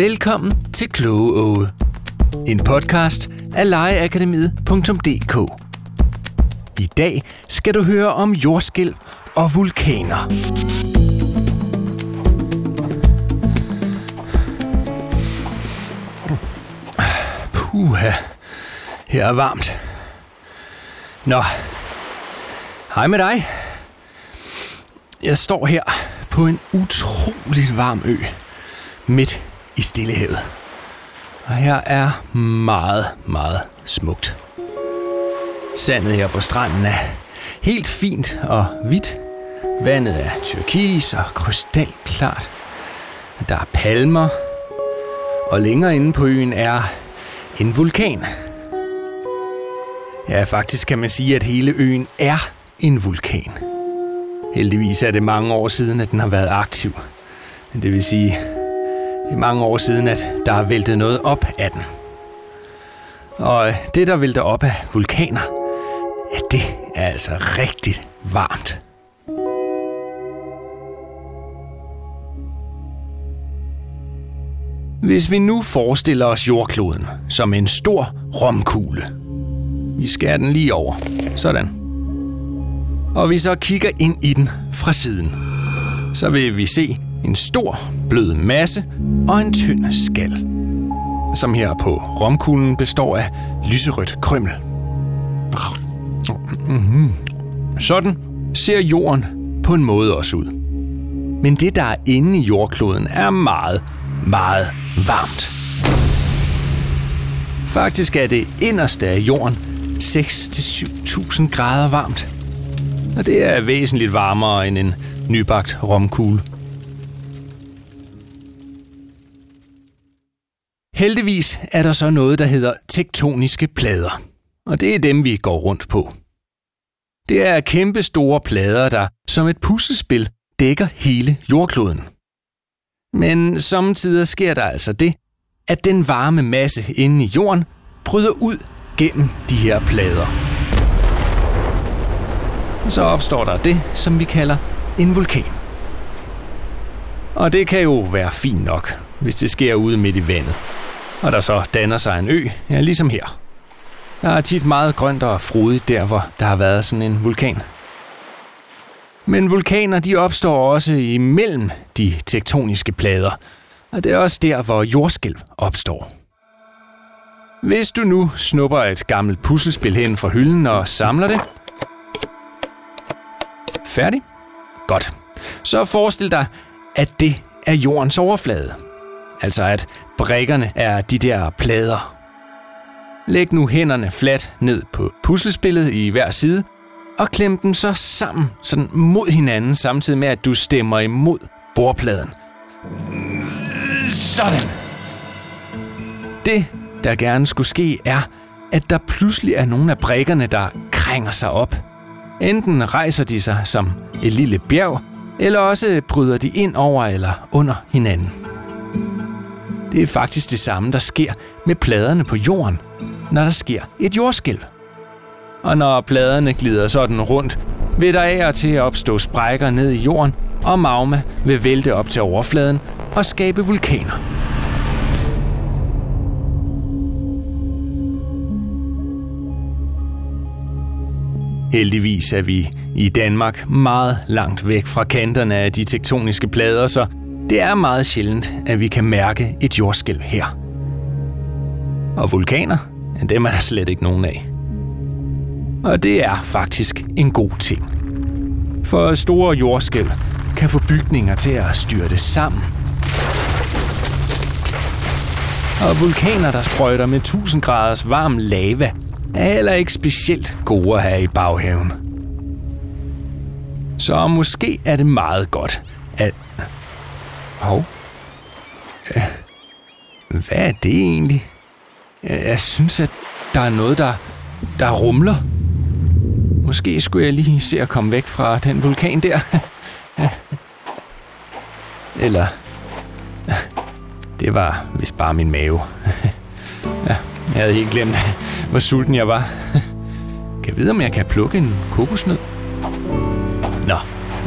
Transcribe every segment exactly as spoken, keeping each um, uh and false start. Velkommen til Kloge Åge, en podcast af legeakademiet punktum d k. I dag skal du høre om jordskælv og vulkaner. Puha, her er varmt. Nå, hej med dig. Jeg står her på en utroligt varm ø midt i Stillehavet. Og her er meget, meget smukt. Sandet her på stranden er helt fint og hvidt. Vandet er turkis og krystalklart. Der er palmer. Og længere inde på øen er en vulkan. Ja, faktisk kan man sige, at hele øen er en vulkan. Heldigvis er det mange år siden, at den har været aktiv. Det vil sige, det er mange år siden, at der har væltet noget op af den. Og det, der vælter op af vulkaner, ja, det er altså rigtig varmt. Hvis vi nu forestiller os jordkloden som en stor romkugle. Vi skærer den lige over. Sådan. Og vi så kigger ind i den fra siden. Så vil vi se en stor, blød masse og en tynd skal, som her på romkuglen består af lyserødt krymmel. Mm-hmm. Sådan ser jorden på en måde også ud. Men det, der er inde i jordkloden, er meget, meget varmt. Faktisk er det inderste af jorden seks til syv tusind grader varmt. Og det er væsentligt varmere end en nybagt romkugle. Heldigvis er der så noget, der hedder tektoniske plader, og det er dem, vi går rundt på. Det er kæmpe store plader, der som et puslespil dækker hele jordkloden. Men sommetider sker der altså det, at den varme masse inde i jorden bryder ud gennem de her plader. Og så opstår der det, som vi kalder en vulkan. Og det kan jo være fint nok, hvis det sker ude midt i vandet. Og der så danner sig en ø, ja, ligesom her. Der er tit meget grønt og frodigt der, hvor der har været sådan en vulkan. Men vulkaner, de opstår også imellem de tektoniske plader, og det er også der, hvor jordskælv opstår. Hvis du nu snupper et gammelt puslespil hen fra hylden og samler det. Færdig? Godt. Så forestil dig, at det er jordens overflade. Altså at brikkerne er de der plader. Læg nu hænderne fladt ned på puslespillet i hver side, og klem dem så sammen, sådan mod hinanden, samtidig med at du stemmer imod bordpladen. Sådan. Det, der gerne skulle ske, er, at der pludselig er nogle af brikkerne, der krænger sig op. Enten rejser de sig som et lille bjerg, eller også bryder de ind over eller under hinanden. Det er faktisk det samme, der sker med pladerne på jorden, når der sker et jordskælv. Og når pladerne glider sådan rundt, vil der af og til opstå sprækker ned i jorden, og magma vil vælte op til overfladen og skabe vulkaner. Heldigvis er vi i Danmark meget langt væk fra kanterne af de tektoniske plader, så det er meget sjældent, at vi kan mærke et jordskælv her. Og vulkaner, dem er der slet ikke nogen af. Og det er faktisk en god ting. For store jordskælv kan få bygninger til at styrte sammen. Og vulkaner, der sprøjter med tusind graders varm lava, er heller ikke specielt gode at have i baghaven. Så måske er det meget godt, at... Hov. Hvad er det egentlig? Jeg synes, at der er noget, der, der rumler. Måske skulle jeg lige se at komme væk fra den vulkan der. Eller... Det var vist bare min mave. Ja, jeg havde helt glemt, hvor sulten jeg var. Kan jeg vide, om jeg kan plukke en kokosnød? Nå,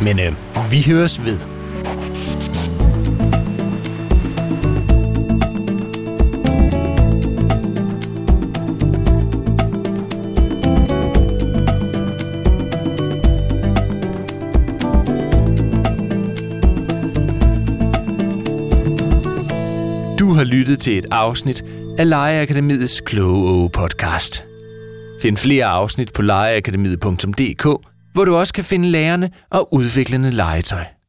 men øh, vi høres ved. Du har lyttet til et afsnit af Legeakademiets Kloge Åge podcast. Find flere afsnit på legeakademiet punktum d k, hvor du også kan finde lærerne og udviklende legetøj.